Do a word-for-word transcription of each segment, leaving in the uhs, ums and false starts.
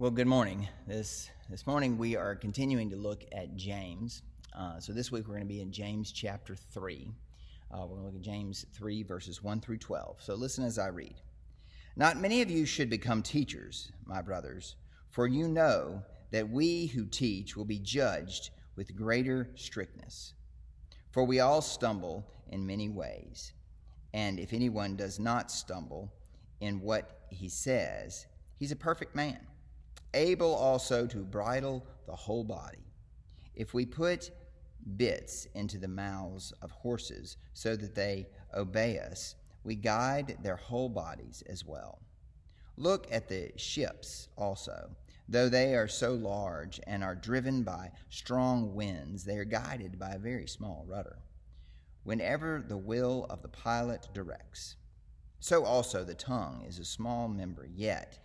Well, good morning. This this morning we are continuing to look at James. Uh, so this week we're going to be in James chapter three. Uh, we're going to look at James three, verses one through twelve. So listen as I read. Not many of you should become teachers, my brothers, for you know that we who teach will be judged with greater strictness. For we all stumble in many ways. And if anyone does not stumble in what he says, he's a perfect man, able also to bridle the whole body. If we put bits into the mouths of horses so that they obey us, we guide their whole bodies as well. Look at the ships also. Though they are so large and are driven by strong winds, they are guided by a very small rudder, whenever the will of the pilot directs. So also the tongue is a small member, yet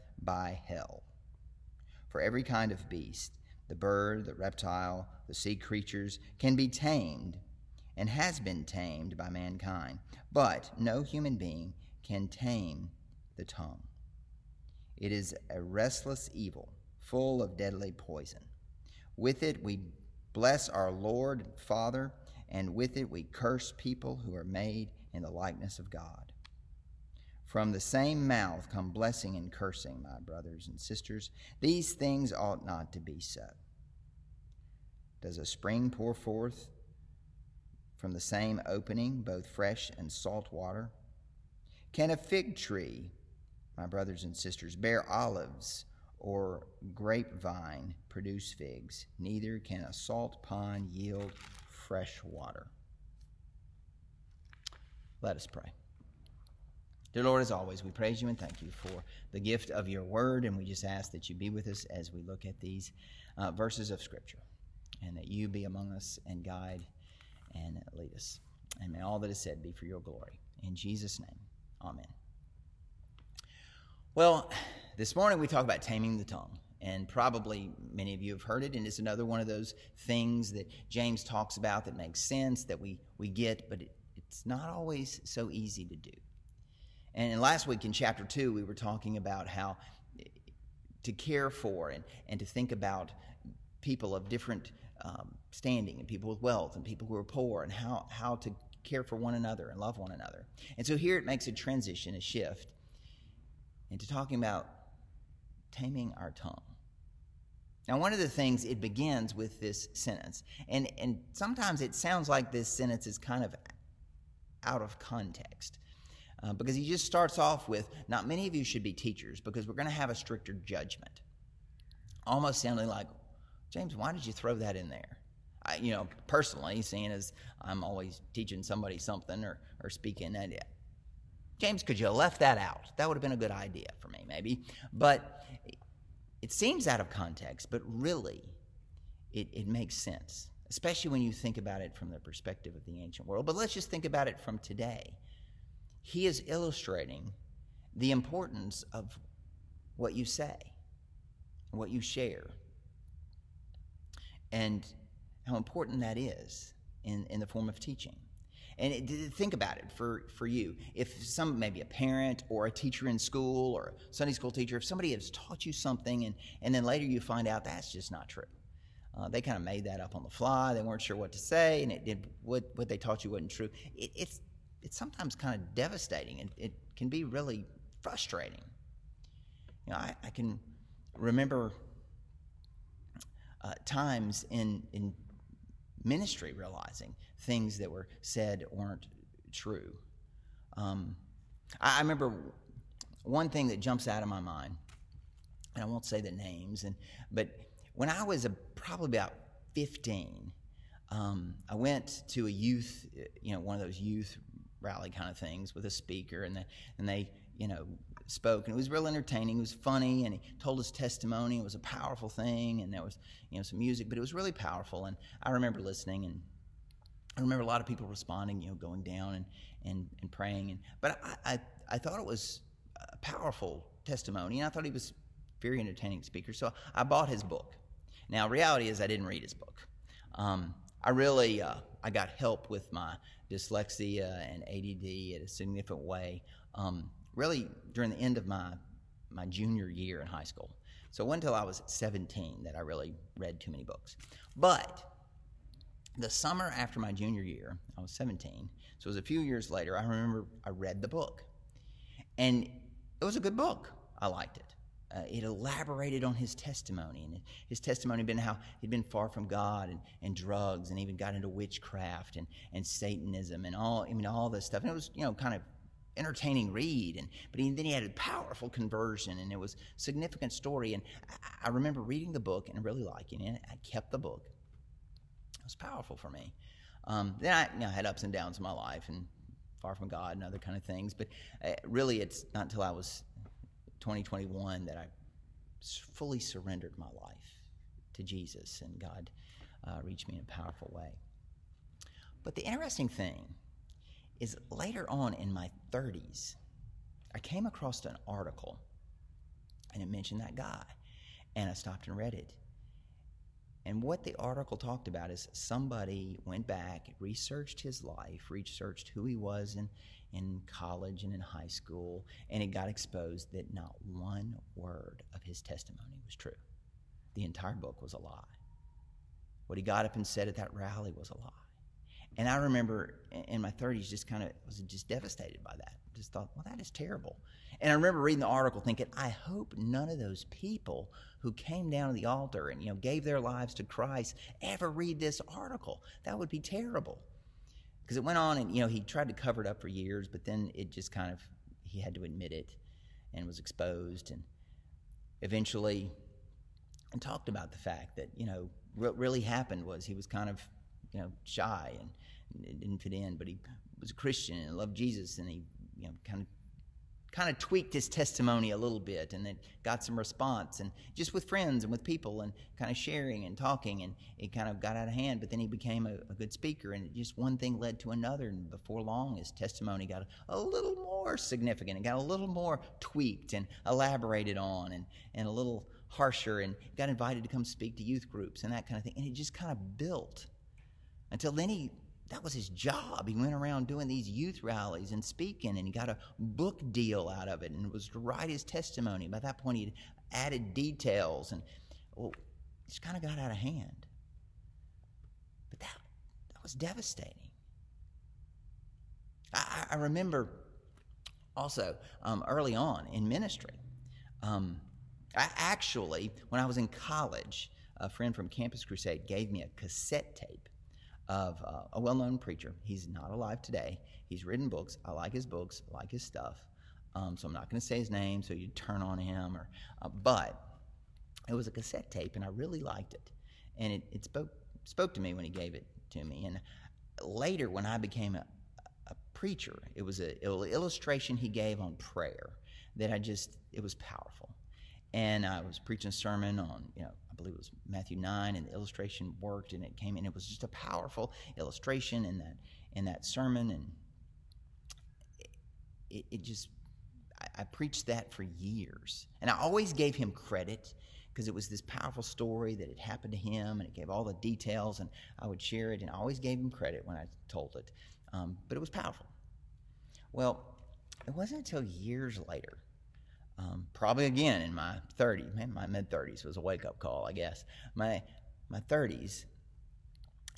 by hell. For every kind of beast, the bird, the reptile, the sea creatures, can be tamed and has been tamed by mankind, but no human being can tame the tongue. It is a restless evil, full of deadly poison. With it we bless our Lord and Father, and with it we curse people who are made in the likeness of God. From the same mouth come blessing and cursing, my brothers and sisters. These things ought not to be so. Does a spring pour forth from the same opening, both fresh and salt water? Can a fig tree, my brothers and sisters, bear olives, or grapevine produce figs? Neither can a salt pond yield fresh water. Let us pray. Dear Lord, as always, we praise you and thank you for the gift of your word, and we just ask that you be with us as we look at these uh, verses of Scripture, and that you be among us and guide and lead us. And may all that is said be for your glory. In Jesus' name, amen. Well, this morning we talk about taming the tongue, and probably many of you have heard it, and it's another one of those things that James talks about that makes sense, that we, we get, but it, it's not always so easy to do. And last week in chapter two, we were talking about how to care for and, and to think about people of different um, standing, and people with wealth and people who are poor, and how, how to care for one another and love one another. And so here it makes a transition, a shift, into talking about taming our tongue. Now, one of the things, it begins with this sentence. And, and sometimes it sounds like this sentence is kind of out of context. Uh, because he just starts off with, not many of you should be teachers, because we're going to have a stricter judgment. Almost sounding like, James, why did you throw that in there? I, you know, personally, seeing as I'm always teaching somebody something or, or speaking, and, uh, James, could you have left that out? That would have been a good idea for me, maybe. But it seems out of context, but really, it, it makes sense, especially when you think about it from the perspective of the ancient world. But let's just think about it from today. He is illustrating the importance of what you say, what you share, and how important that is in, in the form of teaching. And it, think about it for, for you. If some, maybe a parent or a teacher in school or a Sunday school teacher, if somebody has taught you something and, and then later you find out that's just not true. Uh, they kind of made that up on the fly. They weren't sure what to say, and it did what, what they taught you wasn't true. It, it's It's sometimes kind of devastating, and it can be really frustrating. You know, I, I can remember uh, times in in ministry realizing things that were said weren't true. Um, I, I remember one thing that jumps out of my mind, and I won't say the names, and but when I was a, probably about fifteen, um, I went to a youth, you know, one of those youth rally kind of things with a speaker, and they, and they, you know, spoke, and it was real entertaining. It was funny, and he told his testimony. It was a powerful thing, and there was, you know, some music, but it was really powerful. And I remember listening, and I remember a lot of people responding, you know, going down and and, and praying. And but I, I I thought it was a powerful testimony, and I thought he was a very entertaining speaker. So I bought his book. Now, reality is I didn't read his book. Um, I really uh, I got help with my dyslexia and A D D in a significant way. Um, really during the end of my my junior year in high school. So it wasn't until I was seventeen that I really read too many books. But the summer after my junior year, I was seventeen, so it was a few years later, I remember I read the book. And it was a good book. I liked it. Uh, it elaborated on his testimony, and his testimony had been how he'd been far from God and, and drugs, and even got into witchcraft and, and Satanism and all, I mean, all this stuff. And it was, you know, kind of entertaining read, and but he, then he had a powerful conversion, and it was a significant story. And I, I remember reading the book and really liking it, and I kept the book. It was powerful for me. Um, then I, you know, had ups and downs in my life, and far from God and other kind of things, but uh, really it's not until I was twenty, twenty-one that I fully surrendered my life to Jesus, and God uh, reached me in a powerful way. But the interesting thing is, later on in my thirties, I came across an article, and it mentioned that guy, and I stopped and read it. And what the article talked about is somebody went back, researched his life, researched who he was in, in college and in high school, and it got exposed that not one word of his testimony was true. The entire book was a lie. What he got up and said at that rally was a lie. And I remember in my thirties just kind of was just devastated by that. Just thought, well, that is terrible. And I remember reading the article thinking, I hope none of those people who came down to the altar and, you know, gave their lives to Christ ever read this article. That would be terrible. Because it went on, and, you know, he tried to cover it up for years, but then it just kind of, he had to admit it and was exposed. And eventually, and talked about the fact that, you know, what really happened was he was kind of, you know, shy and, and didn't fit in, but he was a Christian and loved Jesus, and he, you know, kind of kind of tweaked his testimony a little bit, and then got some response, and just with friends and with people, and kind of sharing and talking, and it kind of got out of hand. But then he became a, a good speaker, and it just one thing led to another, and before long his testimony got a, a little more significant, and got a little more tweaked and elaborated on, and, and a little harsher, and got invited to come speak to youth groups and that kind of thing, and it just kind of built. Until then, he, that was his job. He went around doing these youth rallies and speaking, and he got a book deal out of it, and it was to write his testimony. By that point, he'd added details, and well, it just kind of got out of hand. But that, that was devastating. I, I remember also um, early on in ministry, um, I actually, when I was in college, a friend from Campus Crusade gave me a cassette tape of uh, a well-known preacher. He's not alive today. He's written books. I like his books. I like his stuff. Um, so I'm not going to say his name, so you turn on him. Or, uh, but it was a cassette tape, and I really liked it. And it, it spoke spoke to me when he gave it to me. And later, when I became a, a preacher, it was an illustration he gave on prayer that I just, it was powerful. And I was preaching a sermon on, you know, I believe it was Matthew nine, and the illustration worked, and it came in. It was just a powerful illustration in that in that sermon, and it, it just, I, I preached that for years. And I always gave him credit because it was this powerful story that had happened to him, and it gave all the details, and I would share it, and I always gave him credit when I told it. Um, but it was powerful. Well, it wasn't until years later, Um, probably again in my thirties, man, my mid-thirties was a wake-up call, I guess. My my thirties,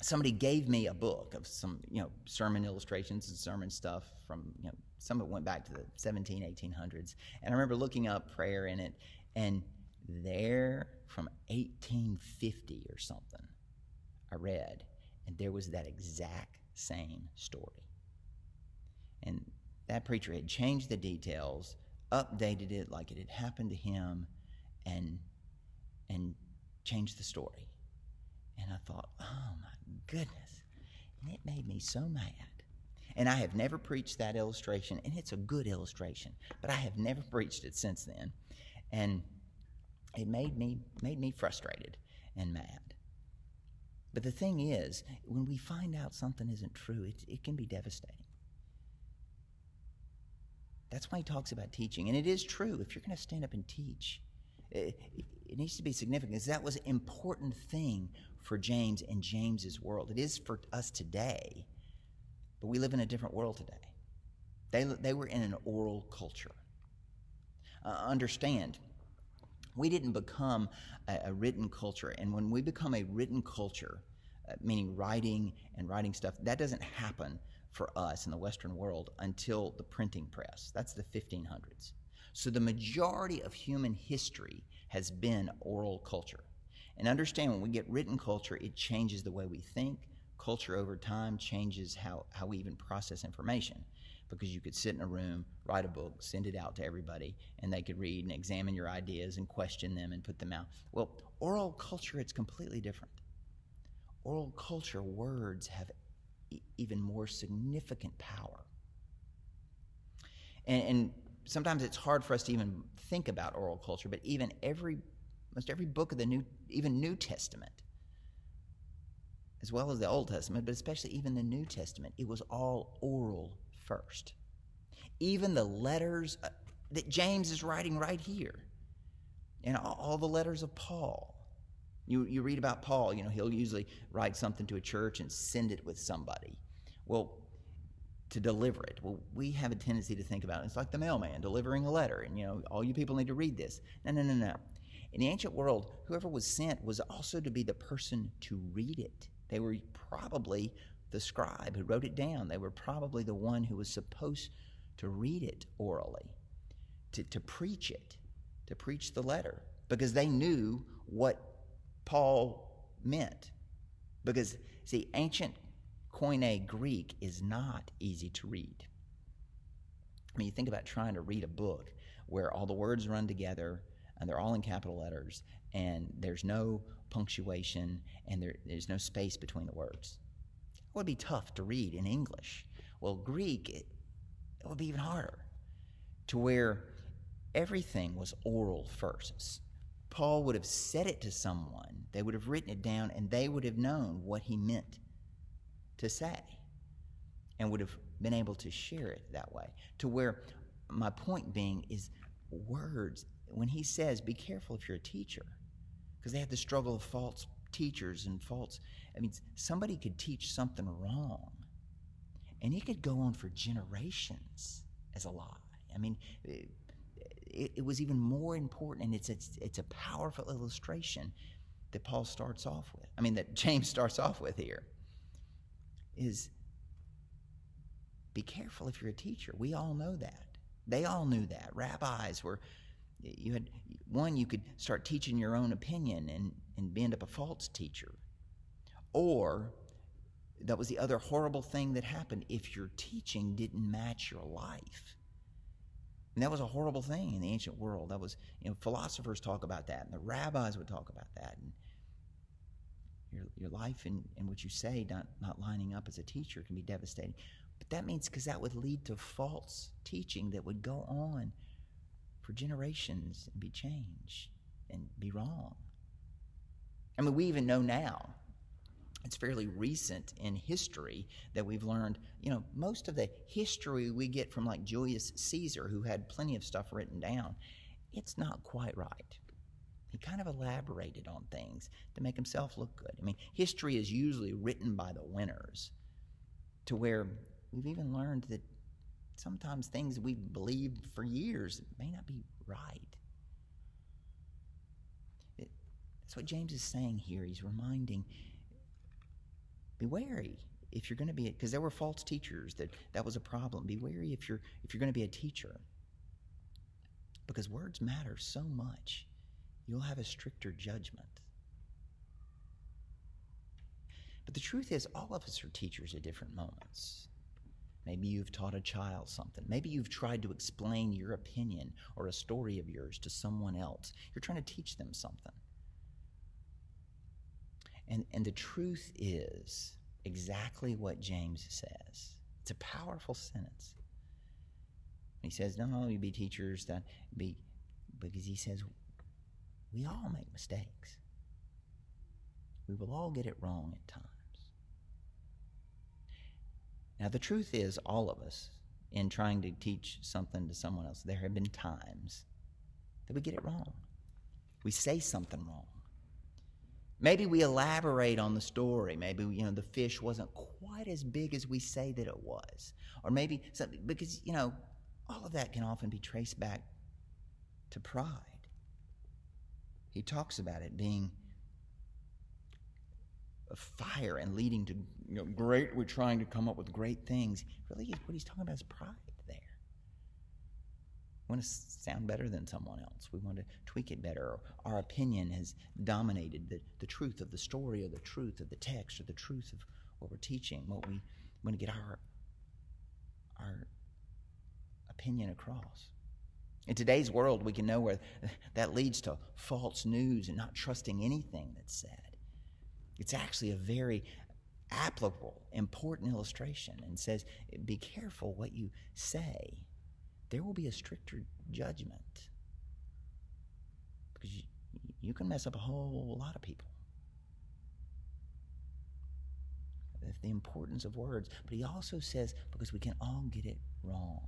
somebody gave me a book of some, you know, sermon illustrations and sermon stuff from, you know, some of it went back to the seventeen, eighteen hundreds. And I remember looking up prayer in it, and there from eighteen fifty or something, I read, and there was that exact same story. And that preacher had changed the details, updated it like it had happened to him, and and changed the story. And I thought, oh my goodness. And it made me so mad. And I have never preached that illustration, and it's a good illustration, but I have never preached it since then. And it made me made me frustrated and mad. But the thing is, when we find out something isn't true, it, it can be devastating. That's why he talks about teaching. And it is true. If you're going to stand up and teach, it, it needs to be significant, because that was an important thing for James and James's world. It is for us today, but we live in a different world today. They, they were in an oral culture. Uh, understand, we didn't become a, a written culture. And when we become a written culture, uh, meaning writing and writing stuff, that doesn't happen for us in the Western world until the printing press. That's the fifteen hundreds. So the majority of human history has been oral culture. And understand, when we get written culture, it changes the way we think. Culture over time changes how, how we even process information, because you could sit in a room, write a book, send it out to everybody, and they could read and examine your ideas and question them and put them out. Well, oral culture, it's completely different. Oral culture, words have e- even more significant power. And, and sometimes it's hard for us to even think about oral culture, but even every, most every book of the New, even New Testament, as well as the Old Testament, but especially even the New Testament, it was all oral first. Even the letters that James is writing right here, and all, all the letters of Paul. You, you read about Paul, you know, he'll usually write something to a church and send it with somebody. Well, to deliver it. Well, we have a tendency to think about it. It's like the mailman delivering a letter, and, you know, all you people need to read this. No, no, no, no. In the ancient world, whoever was sent was also to be the person to read it. They were probably the scribe who wrote it down. They were probably the one who was supposed to read it orally, to, to preach it, to preach the letter, because they knew what Paul meant. Because, see, ancient Koine Greek is not easy to read. I mean, you think about trying to read a book where all the words run together and they're all in capital letters and there's no punctuation, and there, there's no space between the words. It would be tough to read in English. Well, Greek, it, it would be even harder, to where everything was oral first. Paul would have said it to someone, they would have written it down, and they would have known what he meant to say and would have been able to share it that way. To where my point being is words, when he says, be careful if you're a teacher, because they had the struggle of false teachers and false, I mean, somebody could teach something wrong, and it could go on for generations as a lie. I mean, it, it was even more important, and it's, it's it's a powerful illustration that Paul starts off with, I mean, that James starts off with here, is be careful if you're a teacher. We all know that. They all knew that. Rabbis were, you had, one, you could start teaching your own opinion and, and end up a false teacher. Or, that was the other horrible thing that happened, if your teaching didn't match your life. And that was a horrible thing in the ancient world. That was, you know, philosophers talk about that, and the rabbis would talk about that. And your, your life and, and what you say not, not lining up as a teacher can be devastating. But that means, because that would lead to false teaching that would go on for generations and be changed and be wrong. I mean, we even know now, it's fairly recent in history that we've learned, you know, most of the history we get from like Julius Caesar, who had plenty of stuff written down, it's not quite right. He kind of elaborated on things to make himself look good. I mean, history is usually written by the winners, to where we've even learned that sometimes things we've believed for years may not be right. It, that's what James is saying here. He's reminding, be wary if you're going to be, because there were false teachers, that that was a problem. Be wary if you're if you're going to be a teacher, because words matter so much. You'll have a stricter judgment. But the truth is, all of us are teachers at different moments. Maybe you've taught a child something. Maybe you've tried to explain your opinion or a story of yours to someone else. You're trying to teach them something. And, and the truth is exactly what James says. It's a powerful sentence. He says, don't only be teachers, that be, because he says, we all make mistakes. We will all get it wrong at times. Now, the truth is, all of us, in trying to teach something to someone else, there have been times that we get it wrong. We say something wrong. Maybe we elaborate on the story. Maybe, you know, the fish wasn't quite as big as we say that it was. Or maybe something, because, you know, all of that can often be traced back to pride. He talks about it being a fire and leading to, you know, great, we're trying to come up with great things. Really, what he's talking about is pride there. We want to sound better than someone else. We want to tweak it better. Our opinion has dominated the, the truth of the story, or the truth of the text, or the truth of what we're teaching, what we want to get our our opinion across. In today's world, we can know where that leads to false news and not trusting anything that's said. It's actually a very applicable, important illustration, and says, be careful what you say. There will be a stricter judgment, because you, you can mess up a whole lot of people. That's the importance of words. But he also says, because we can all get it wrong.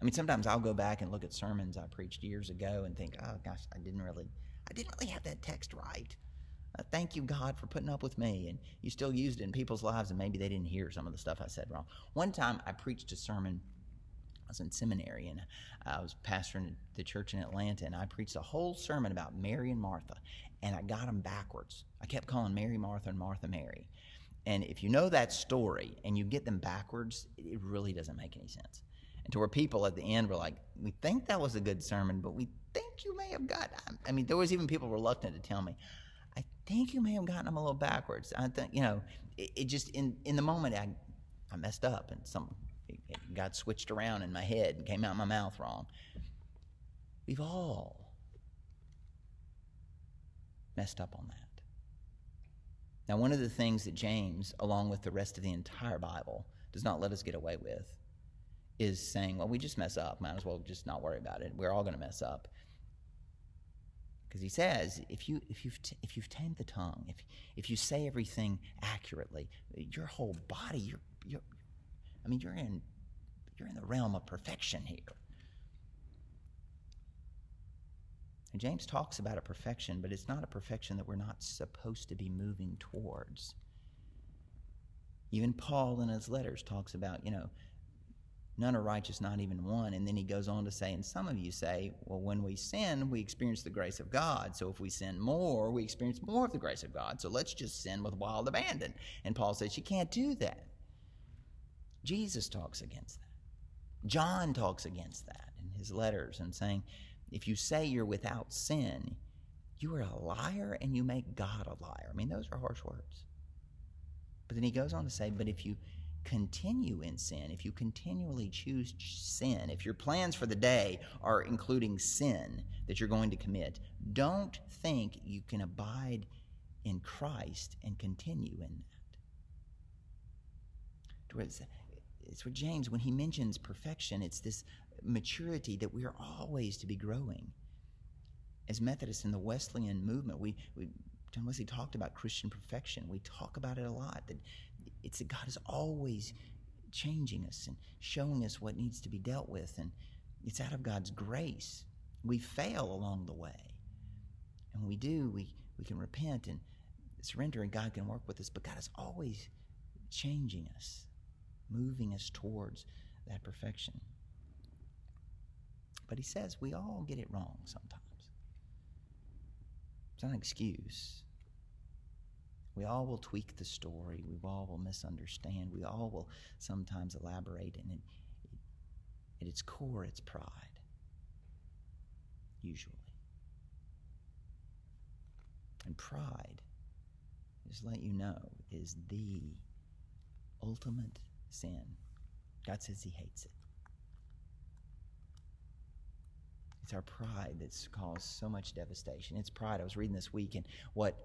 I mean, sometimes I'll go back and look at sermons I preached years ago and think, oh, gosh, I didn't really, I didn't really have that text right. Uh, thank you, God, for putting up with me. And you still used it in people's lives, and maybe they didn't hear some of the stuff I said wrong. One time I preached a sermon. I was in seminary, and I was pastoring the church in Atlanta, and I preached a whole sermon about Mary and Martha, and I got them backwards. I kept calling Mary Martha and Martha Mary. And if you know that story and you get them backwards, it really doesn't make any sense. And to where people at the end were like, we think that was a good sermon, but we think you may have got, I mean, there was even people reluctant to tell me, I think you may have gotten them a little backwards. I think, you know, it, it just, in, in the moment, I, I messed up, and some, it, it got switched around in my head and came out my mouth wrong. We've all messed up on that. Now, one of the things that James, along with the rest of the entire Bible, does not let us get away with is saying, well, we just mess up. Might as well just not worry about it. We're all going to mess up. Because he says, if, you, if, you've t- if you've tamed the tongue, if if you say everything accurately, your whole body, you're, you're, I mean, you're in, you're in the realm of perfection here. And James talks about a perfection, but it's not a perfection that we're not supposed to be moving towards. Even Paul in his letters talks about, you know, none are righteous, not even one. And then he goes on to say, and some of you say, well, when we sin, we experience the grace of God. So if we sin more, we experience more of the grace of God. So let's just sin with wild abandon. And Paul says, you can't do that. Jesus talks against that. John talks against that in his letters, and saying, if you say you're without sin, you are a liar and you make God a liar. I mean, those are harsh words. But then he goes on to say, but if you continue in sin, if you continually choose sin, if your plans for the day are including sin that you're going to commit, don't think you can abide in Christ and continue in that. It's what James, when he mentions perfection, it's this maturity that we are always to be growing. As Methodists in the Wesleyan movement, we, we John Wesley talked about Christian perfection. We talk about it a lot, that it's that God is always changing us and showing us what needs to be dealt with, and it's out of God's grace. We fail along the way, and when we do, we, we can repent and surrender, and God can work with us, but God is always changing us, moving us towards that perfection. But he says we all get it wrong sometimes. It's not an excuse. We all will tweak the story. We all will misunderstand. We all will sometimes elaborate. And at its core, it's pride, usually. And pride, just to let you know, is the ultimate sin. God says he hates it. It's our pride that's caused so much devastation. It's pride. I was reading this week, and what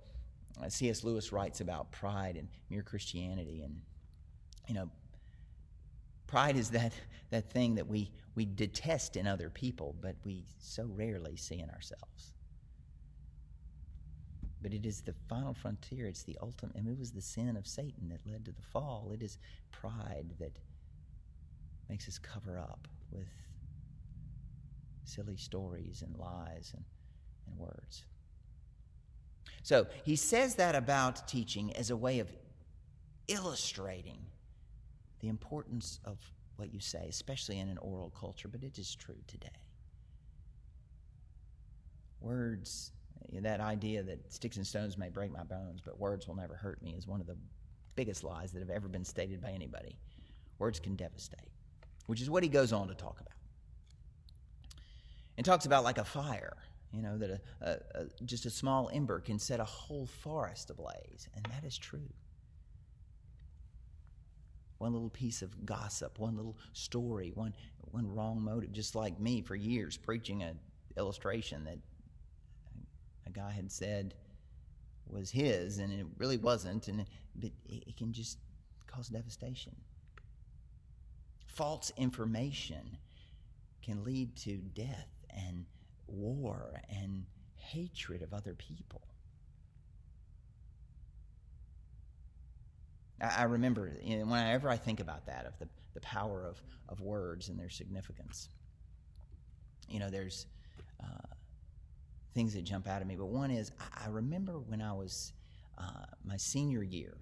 C S Lewis writes about pride and Mere Christianity, and, you know, Pride is that, that thing that we, we detest in other people, but we so rarely see in ourselves. But it is the final frontier. It's the ultimate. And it was the sin of Satan that led to the fall. It is pride that makes us cover up with silly stories and lies and, and words. So he says that about teaching as a way of illustrating the importance of what you say, especially in an oral culture, but it is true today. Words, that idea that sticks and stones may break my bones, but words will never hurt me, is one of the biggest lies that have ever been stated by anybody. Words can devastate, which is what he goes on to talk about. And talks about like a fire, you know, that a, a, a, just a small ember can set a whole forest ablaze, and that is true. One little piece of gossip, one little story, one one wrong motive. Just like me for years preaching an illustration that a guy had said was his, and it really wasn't, and but it can just cause devastation. False information can lead to death and war and hatred of other people. I remember, you know, whenever I think about that, of the, the power of, of words and their significance. You know, there's uh, things that jump out at me. But one is, I, I remember when I was uh, my senior year.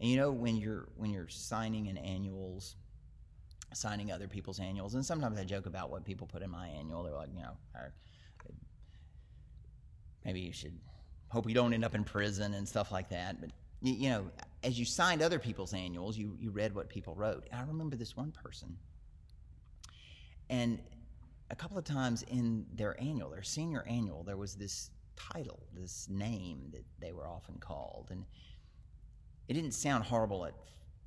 And you know, when you're when you're signing in annuals, signing other people's annuals, and sometimes I joke about what people put in my annual. They're like, you know, I, maybe you should hope you don't end up in prison and stuff like that. But you, you know, as you signed other people's annuals, you, you read what people wrote. And I remember this one person, and a couple of times in their annual, their senior annual, there was this title, this name that they were often called. And it didn't sound horrible at,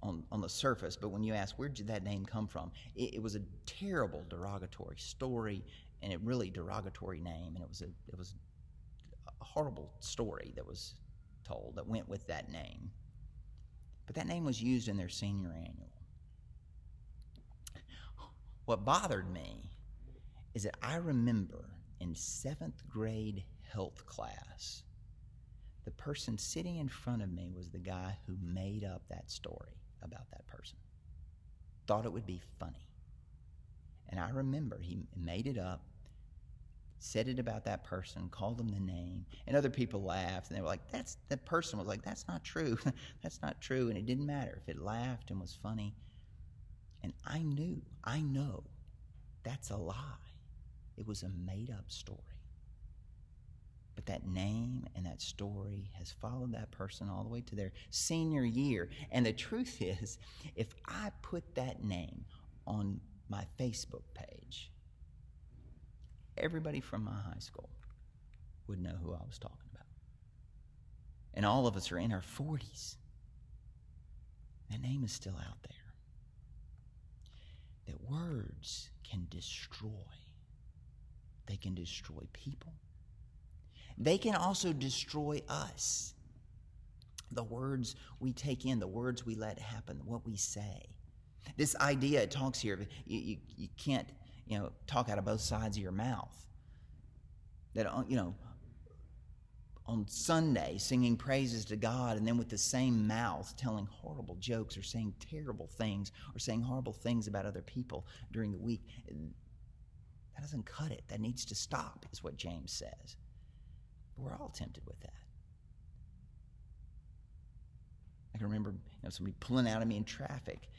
on, on the surface, but when you ask, where did that name come from? It, it was a terrible derogatory story, and a really derogatory name, and it was a, it was a horrible story that was told that went with that name. But that name was used in their senior annual. What bothered me is that I remember in seventh grade health class, the person sitting in front of me was the guy who made up that story about that person. Thought it would be funny. And I remember he made it up, said it about that person, called them the name, and other people laughed, and they were like, that's, that person was like, that's not true, that's not true, and it didn't matter if it laughed and was funny. And I knew, I know, that's a lie. It was a made-up story. But that name and that story has followed that person all the way to their senior year. And the truth is, if I put that name on my Facebook page, everybody from my high school would know who I was talking about. And all of us are in our forties. That name is still out there. That words can destroy. They can destroy people. They can also destroy us. The words we take in, the words we let happen, what we say. This idea, it talks here, you, you, you can't You know, talk out of both sides of your mouth. That, you know, on Sunday, singing praises to God, and then with the same mouth telling horrible jokes or saying terrible things or saying horrible things about other people during the week. That doesn't cut it. That needs to stop, is what James says. But we're all tempted with that. I can remember, you know, somebody pulling out of me in traffic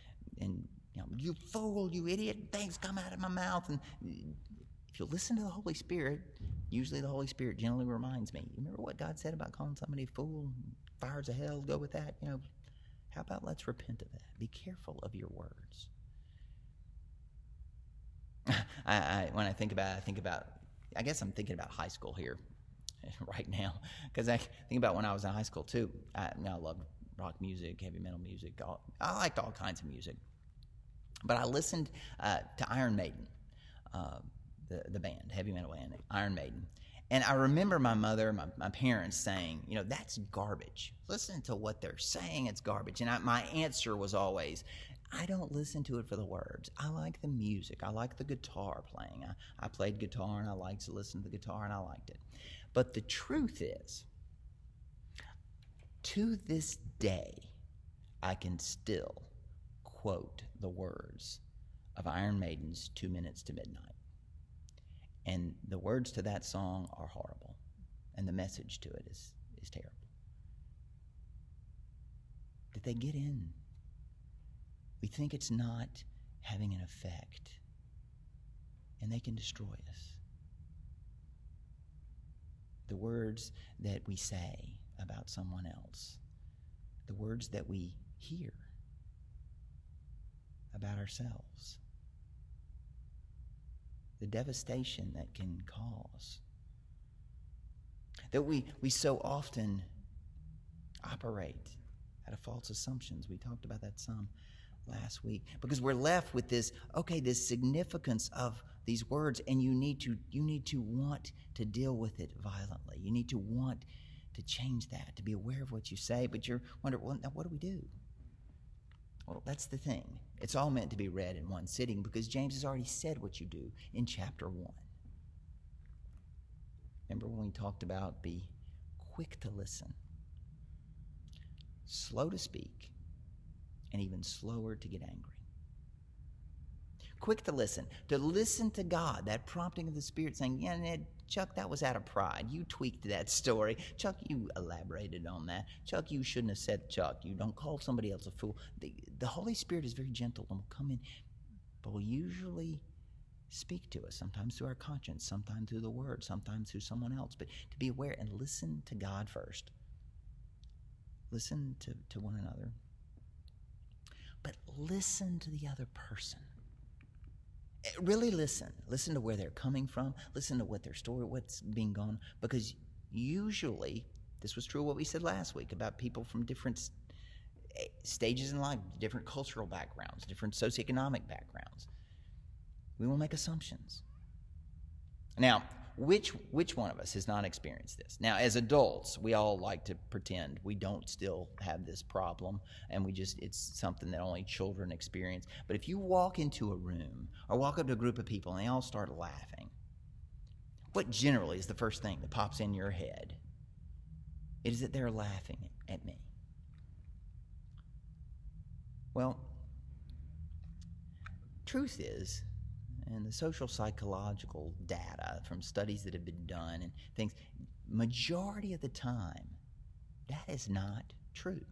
and, you know, you fool, you idiot, things come out of my mouth. And if you listen to the Holy Spirit, usually the Holy Spirit generally reminds me, you remember what God said about calling somebody a fool? Fires of hell, go with that. You know, how about let's repent of that? Be careful of your words. I, I, when I think about it, I think about, I guess I'm thinking about high school here right now, because I think about when I was in high school too. I, you know, I loved rock music, heavy metal music. All, I liked all kinds of music. But I listened uh, to Iron Maiden, uh, the, the band, heavy metal band, Iron Maiden. And I remember my mother, my, my parents saying, you know, that's garbage. Listen to what they're saying, it's garbage. And I, my answer was always, I don't listen to it for the words. I like the music. I like the guitar playing. I, I played guitar, and I liked to listen to the guitar, and I liked it. But the truth is, to this day, I can still quote the words of Iron Maiden's Two Minutes to Midnight. And the words to that song are horrible, and the message to it is, is terrible. Did they get in? We think it's not having an effect, and they can destroy us. The words that we say about someone else, the words that we hear about ourselves, the devastation that can cause, that we, we so often operate out of false assumptions. We talked about that some last week, because we're left with this, okay, this significance of these words, and you need to you need to want to deal with it violently. You need to want to change that, to be aware of what you say, but you're wondering, well, now what do we do? Well, that's the thing. It's all meant to be read in one sitting, because James has already said what you do in chapter one. Remember when we talked about be quick to listen, slow to speak, and even slower to get angry. Quick to listen, to listen to God, that prompting of the Spirit saying, yeah, Ned, Chuck, that was out of pride. You tweaked that story. Chuck, you elaborated on that. Chuck, you shouldn't have said Chuck. You don't call somebody else a fool. The, the Holy Spirit is very gentle and will come in, but will usually speak to us, sometimes through our conscience, sometimes through the Word, sometimes through someone else, but to be aware and listen to God first. Listen to, to one another. But listen to the other person. Really listen. Listen to where they're coming from. Listen to what their story, what's being gone. Because usually, this was true of what we said last week about people from different stages in life, different cultural backgrounds, different socioeconomic backgrounds. We will make assumptions. Now, which which one of us has not experienced this? Now, as adults, we all like to pretend we don't still have this problem, and we just it's something that only children experience. But if you walk into a room or walk up to a group of people and they all start laughing, what generally is the first thing that pops in your head? It is that they're laughing at me. Well, truth is, and the social psychological data from studies that have been done and things, majority of the time, that is not true.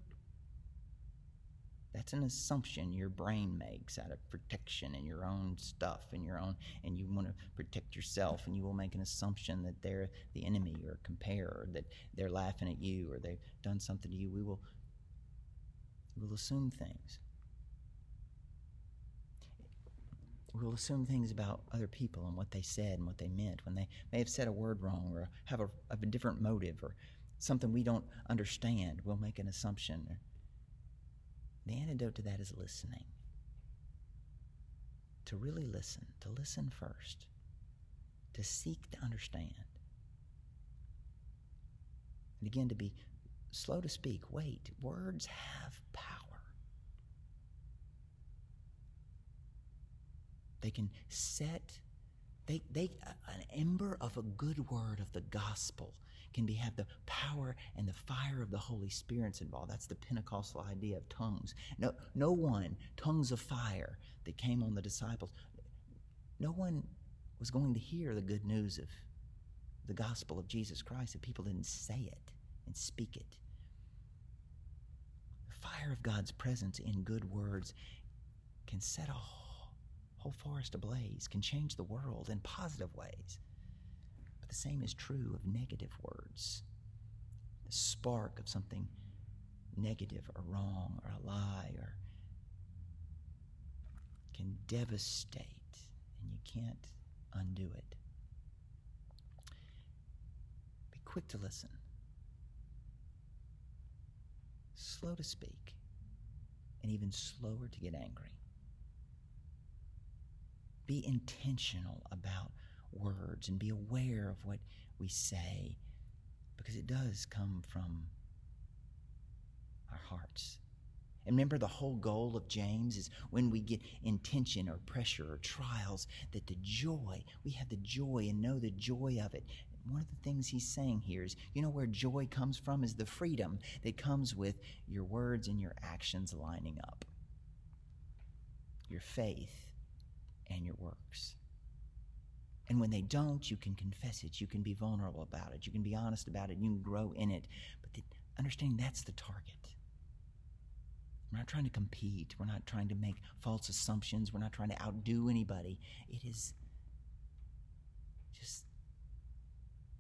That's an assumption your brain makes out of protection and your own stuff and your own, and you want to protect yourself, and you will make an assumption that they're the enemy or a compare, that they're laughing at you or they've done something to you. We will, we will assume things. We'll assume things about other people and what they said and what they meant when they may have said a word wrong or have a, have a different motive or something we don't understand. We'll make an assumption. The antidote to that is listening. To really listen, to listen first, to seek to understand. And again, to be slow to speak. Wait, words have power. They can set, they, they, an ember of a good word of the gospel can be have the power and the fire of the Holy Spirit's involved. That's the Pentecostal idea of tongues. No, no one, tongues of fire that came on the disciples, no one was going to hear the good news of the gospel of Jesus Christ if people didn't say it and speak it. The fire of God's presence in good words can set a whole whole forest ablaze, can change the world in positive ways. But the same is true of negative words. The spark of something negative or wrong or a lie or can devastate, and you can't undo it. Be quick to listen, slow to speak, and even slower to get angry. Be intentional about words and be aware of what we say, because it does come from our hearts. And remember, the whole goal of James is when we get in tension or pressure or trials, that the joy, we have the joy and know the joy of it. One of the things he's saying here is, you know where joy comes from is the freedom that comes with your words and your actions lining up. Your faith and your works. And when they don't, you can confess it. You can be vulnerable about it. You can be honest about it. You can grow in it. But the, understanding that's the target. We're not trying to compete. We're not trying to make false assumptions. We're not trying to outdo anybody. It is just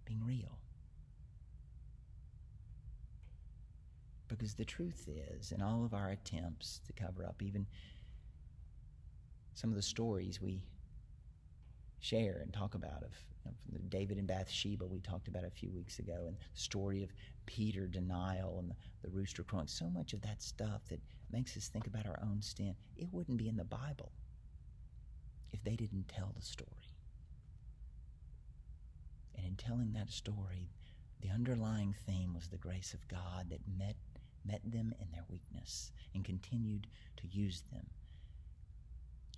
being real. Because the truth is, in all of our attempts to cover up even some of the stories we share and talk about of you know, from the David and Bathsheba we talked about a few weeks ago, and the story of Peter denial and the, the rooster crowing, so much of that stuff that makes us think about our own sin, it wouldn't be in the Bible if they didn't tell the story. And in telling that story, the underlying theme was the grace of God that met, met them in their weakness and continued to use them.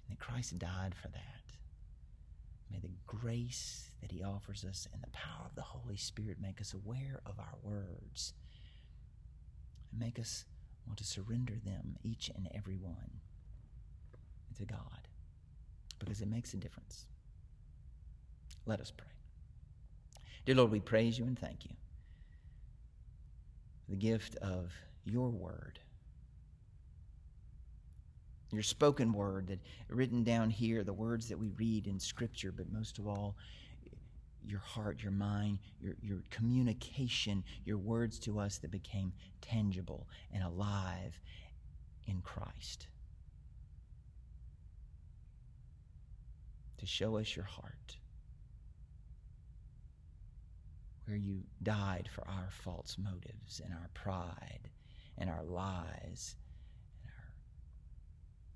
And that Christ died for that. May the grace that he offers us and the power of the Holy Spirit make us aware of our words and make us want to surrender them, each and every one, to God, because it makes a difference. Let us pray. Dear Lord, we praise you and thank you for the gift of your word. Your spoken word that written down here, the words that we read in Scripture, but most of all, your heart, your mind, your, your communication, your words to us that became tangible and alive in Christ. To show us your heart, where you died for our false motives and our pride and our lies,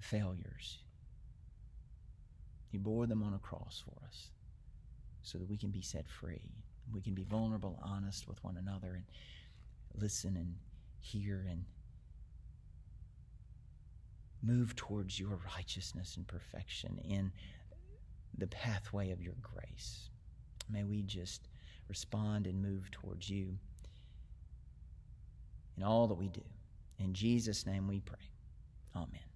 failures. You bore them on a cross for us so that we can be set free. We can be vulnerable, honest with one another, and listen and hear and move towards your righteousness and perfection in the pathway of your grace. May we just respond and move towards you in all that we do. In Jesus' name we pray. Amen.